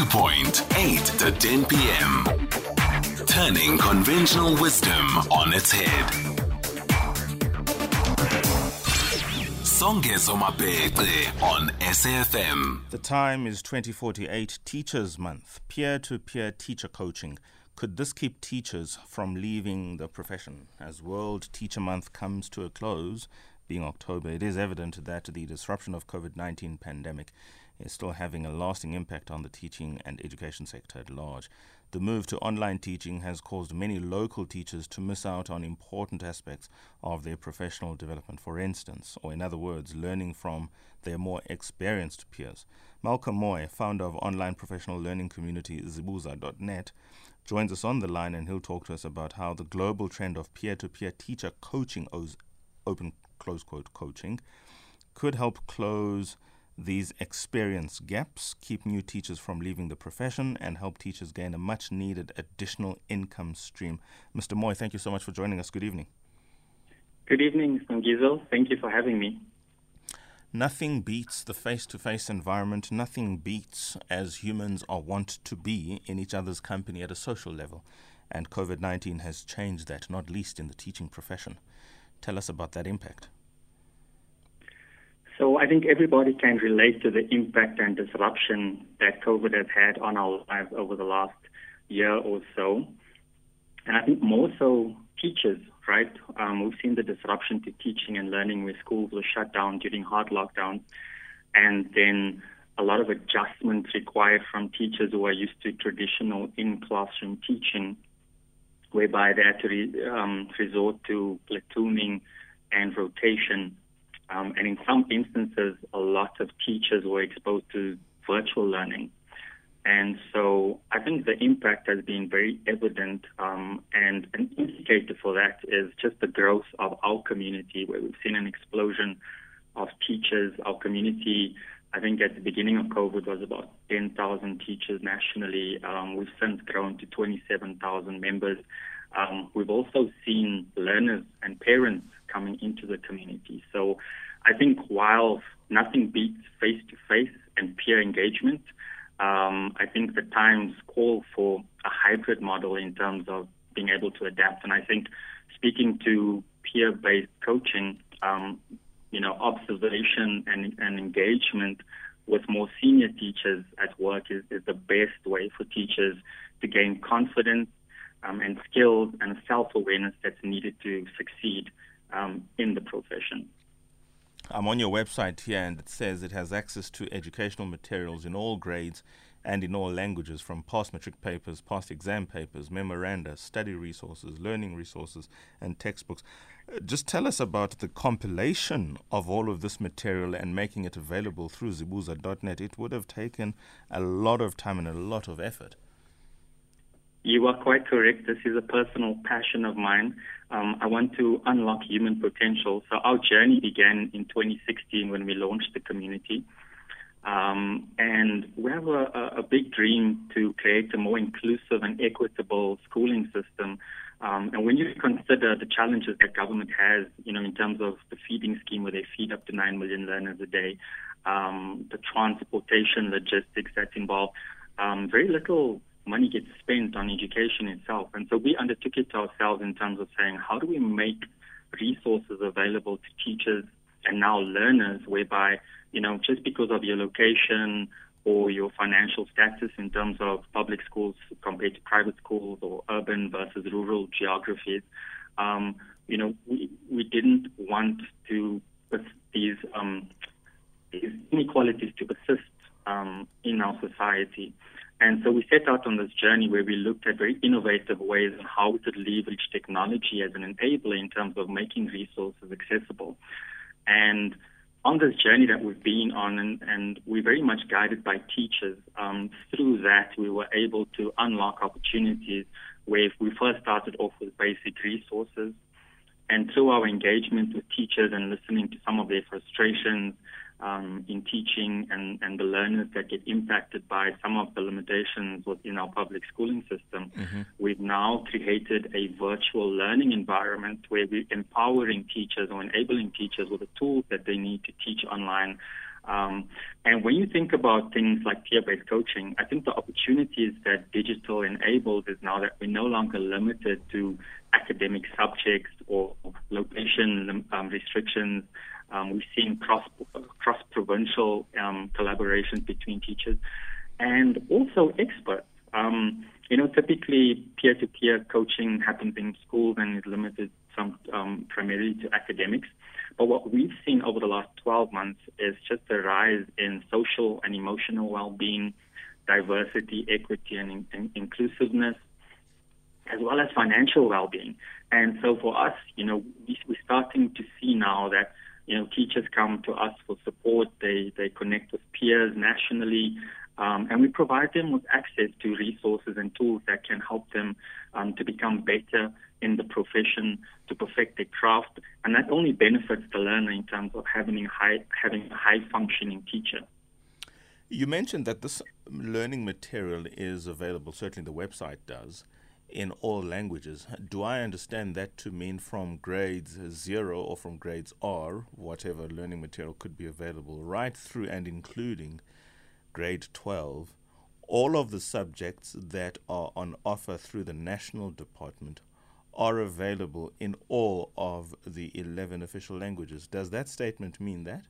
2.8 to 10 p.m. Turning conventional wisdom on its head. Songezo Mapete on SAFM. The time is 2048 Teachers Month, peer-to-peer teacher coaching. Could this keep teachers from leaving the profession? As World Teacher Month comes to a close, being October, it is evident that the disruption of COVID-19 pandemic is still having a lasting impact on the teaching and education sector at large. The move to online teaching has caused many local teachers to miss out on important aspects of their professional development, for instance, or in other words, learning from their more experienced peers. Malcolm Mooi, founder of online professional learning community Zibuza.net, joins us on the line, and he'll talk to us about how the global trend of peer-to-peer teacher coaching, open close quote coaching, could help close these experience gaps, keep new teachers from leaving the profession, and help teachers gain a much needed additional income stream. Mr. Moy, thank you so much for joining us. Good evening. Good evening, Songizo. Thank you for having me. Nothing beats the face-to-face environment. Nothing beats, as humans are wont to be, in each other's company at a social level. And COVID-19 has changed that, not least in the teaching profession. Tell us about that impact. So I think everybody can relate to the impact and disruption that COVID has had on our lives over the last year or so. And I think more so teachers, right? We've seen the disruption to teaching and learning where schools were shut down during hard lockdown, and then a lot of adjustments required from teachers who are used to traditional in-classroom teaching, whereby they had to resort to platooning and rotation. And in some instances, a lot of teachers were exposed to virtual learning. And so I think the impact has been very evident, and an indicator for that is just the growth of our community, where we've seen an explosion of teachers. Our community, I think at the beginning of COVID, was about 10,000 teachers nationally. We've since grown to 27,000 members. We've also seen learners and parents coming into the community. So I think while nothing beats face-to-face and peer engagement, I think the times call for a hybrid model in terms of being able to adapt. And I think speaking to peer-based coaching, observation and engagement with more senior teachers at work is the best way for teachers to gain confidence and skills and self-awareness that's needed to succeed in the profession. I'm on your website here, and it says it has access to educational materials in all grades and in all languages, from past matric papers, past exam papers, memoranda, study resources, learning resources, and textbooks. Just tell us about the compilation of all of this material and making it available through Zibuza.net. It would have taken a lot of time and a lot of effort. You are quite correct. This is a personal passion of mine. I want to unlock human potential. So our journey began in 2016 when we launched the community. And we have a big dream to create a more inclusive and equitable schooling system. And when you consider the challenges that government has, in terms of the feeding scheme where they feed up to 9 million learners a day, the transportation logistics that's involved, very little money gets spent on education itself. And so we undertook it ourselves in terms of saying, how do we make resources available to teachers and now learners, whereby, just because of your location or your financial status in terms of public schools compared to private schools or urban versus rural geographies, we didn't want to put these inequalities to persist in our society. And so we set out on this journey where we looked at very innovative ways on how we could leverage technology as an enabler in terms of making resources accessible. And on this journey that we've been on, and we're very much guided by teachers, through that we were able to unlock opportunities where we first started off with basic resources. And through our engagement with teachers and listening to some of their frustrations, in teaching and the learners that get impacted by some of the limitations within our public schooling system, We've now created a virtual learning environment where we're empowering teachers or enabling teachers with the tools that they need to teach online And when you think about things like peer-based coaching, I think the opportunities that digital enables is now that we're no longer limited to academic subjects or location restrictions. We've seen cross-provincial collaborations between teachers and also experts. You know, typically peer-to-peer coaching happens in schools and is limited primarily to academics. But what we've seen over the last 12 months is just a rise in social and emotional well-being, diversity, equity, and inclusiveness, as well as financial well-being. And so for us, you know, we're starting to see now that, you know, teachers come to us for support. They connect with peers nationally, and we provide them with access to resources and tools that can help them to become better in the profession, to perfect their craft. And that only benefits the learner in terms of having a high-functioning teacher. You mentioned that this learning material is available, certainly the website does, in all languages. Do I understand that to mean from grades 0 or from grades R, whatever learning material could be available, right through and including grade 12, all of the subjects that are on offer through the National Department are available in all of the 11 official languages? Does that statement mean that?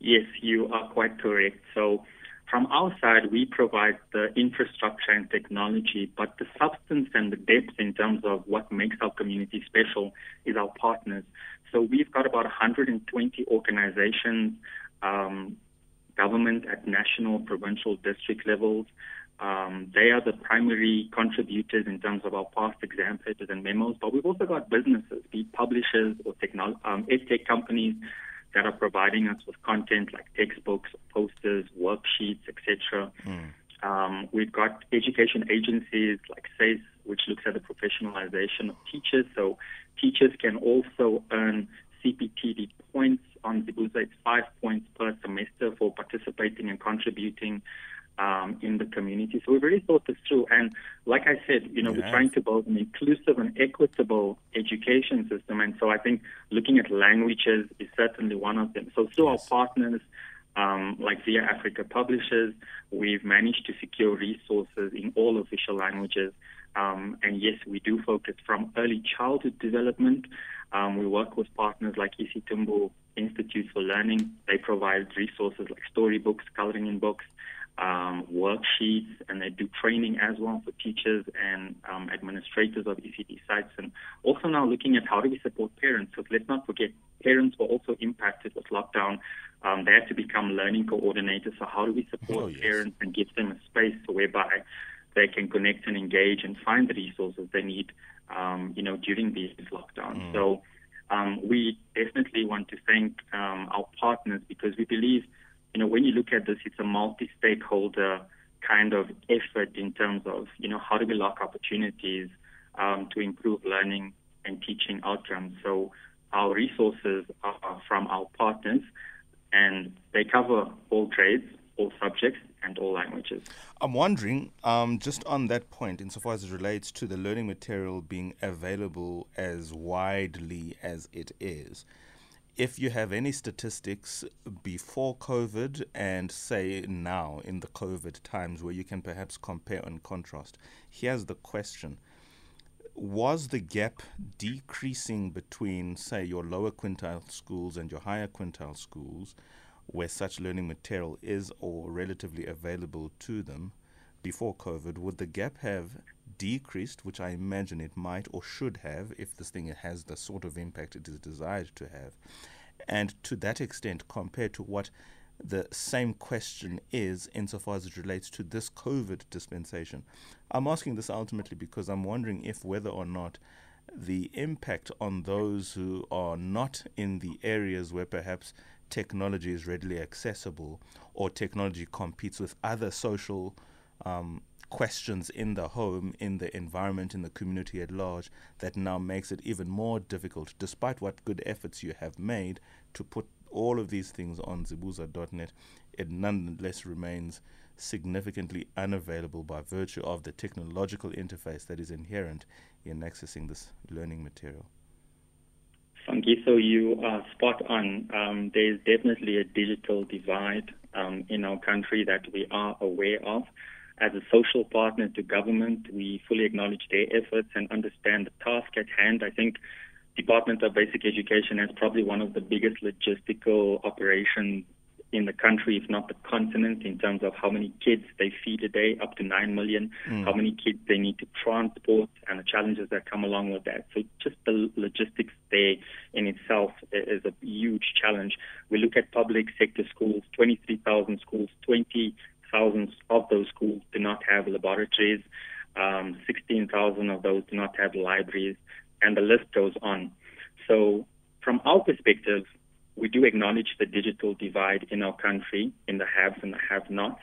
Yes, you are quite correct. So from our side, we provide the infrastructure and technology, but the substance and the depth in terms of what makes our community special is our partners. So we've got about 120 organizations, government at national, provincial, district levels. They are the primary contributors in terms of our past exam papers and memos, but we've also got businesses, be it publishers or edtech companies, that are providing us with content like textbooks, posters, worksheets, etc. We've got education agencies like SACE, which looks at the professionalization of teachers. So teachers can also earn CPTD points on Zibuza. It's 5 points per semester for participating and contributing in the community. So we've really thought this through. And like I said, you know, we're trying to build an inclusive and equitable education system. And so I think looking at languages is certainly one of them. So through our partners, like Via Africa Publishers, we've managed to secure resources in all official languages. And yes, we do focus from early childhood development. We work with partners like Isitimbo Institute for Learning. They provide resources like storybooks, coloring in books, worksheets, and they do training as well for teachers and administrators of ECD sites. And also now looking at how do we support parents, because let's not forget, parents were also impacted with lockdown. They had to become learning coordinators. So how do we support parents and give them a space whereby they can connect and engage and find the resources they need, you know, during these lockdowns? So we definitely want to thank our partners, because we believe, you know, when you look at this, it's a multi-stakeholder kind of effort in terms of, you know, how do we lock opportunities to improve learning and teaching outcomes. So our resources are from our partners, and they cover all grades, all subjects, and all languages. I'm wondering, just on that point, insofar as it relates to the learning material being available as widely as it is, if you have any statistics before COVID and say now in the COVID times where you can perhaps compare and contrast. Here's the question. Was the gap decreasing between, say, your lower quintile schools and your higher quintile schools where such learning material is or relatively available to them before COVID? Would the gap have decreased, which I imagine it might or should have, if this thing has the sort of impact it is desired to have? And to that extent, compared to what the same question is insofar as it relates to this COVID dispensation. I'm asking this ultimately because I'm wondering if whether or not the impact on those who are not in the areas where perhaps technology is readily accessible or technology competes with other social questions in the home, in the environment, in the community at large, that now makes it even more difficult, despite what good efforts you have made to put all of these things on Zibuza.net, it nonetheless remains significantly unavailable by virtue of the technological interface that is inherent in accessing this learning material. Thank you. Giso, you are spot on. There is definitely a digital divide in our country that we are aware of. As a social partner to government, we fully acknowledge their efforts and understand the task at hand. I think Department of Basic Education has probably one of the biggest logistical operations in the country, if not the continent, in terms of how many kids they feed a day, up to 9 million, how many kids they need to transport, and the challenges that come along with that. So just the logistics there in itself is a huge challenge. We look at public sector schools, 23,000 schools, 20,000 of those schools do not have laboratories, 16,000 of those do not have libraries, and the list goes on. So from our perspective, we do acknowledge the digital divide in our country, in the haves and the have-nots.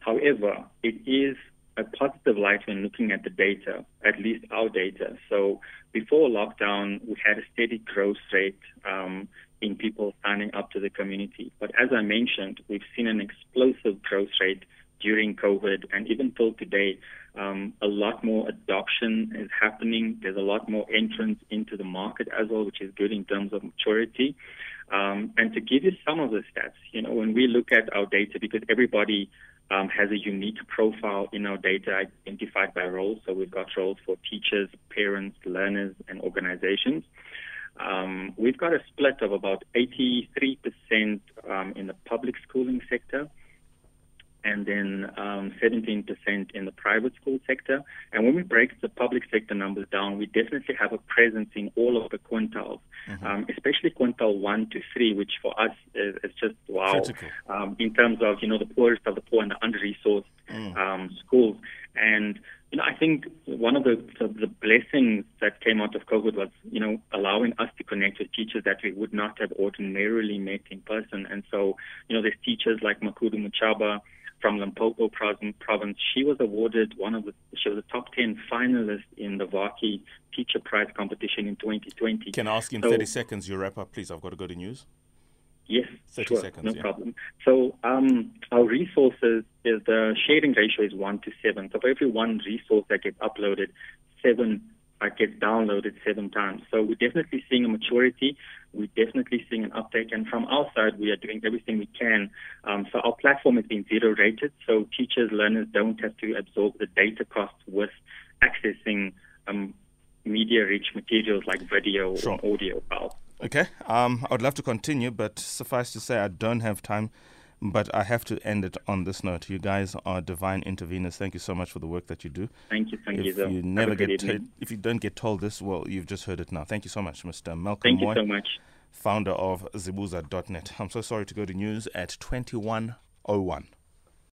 However, it is a positive light when looking at the data, at least our data. So before lockdown, we had a steady growth rate in people signing up to the community. But as I mentioned, we've seen an explosive growth rate during COVID, and even till today, a lot more adoption is happening. There's a lot more entrance into the market as well, which is good in terms of maturity. And to give you some of the stats, you know, when we look at our data, because everybody has a unique profile in our data identified by roles. So we've got roles for teachers, parents, learners, and organizations. We've got a split of about 83% in the public schooling sector, and then 17% in the private school sector. And when we break the public sector numbers down, we definitely have a presence in all of the quintiles, especially quintile 1 to 3, which for us is just wow, in terms of, you know, the poorest of the poor and the under-resourced schools. And, you know, I think one of the blessings that came out of COVID was, you know, allowing us to connect with teachers that we would not have ordinarily met in person. And so, you know, there's teachers like Makudu Muchaba from Limpopo province. She was awarded she was a top 10 finalist in the Vaki Teacher Prize competition in 2020. Can I ask in 30 seconds, you wrap up, please? I've got to go to news. Yes, 30 seconds. No problem. So our resources, is the sharing ratio is 1 to 7. So for every one resource that gets uploaded, gets downloaded 7 times. So we're definitely seeing a maturity. We're definitely seeing an uptake. And from our side, we are doing everything we can. So our platform has been zero rated. So teachers, learners don't have to absorb the data costs with accessing media-rich materials like video or audio files. Okay. I would love to continue, but suffice to say I don't have time, but I have to end it on this note. You guys are divine interveners. Thank you so much for the work that you do. Thank you. If you don't get told this, well, you've just heard it now. Thank you so much, Mr. Malcolm Mooi. Thank you so much. Founder of Zibuza.net. I'm so sorry to go to news at 21:01.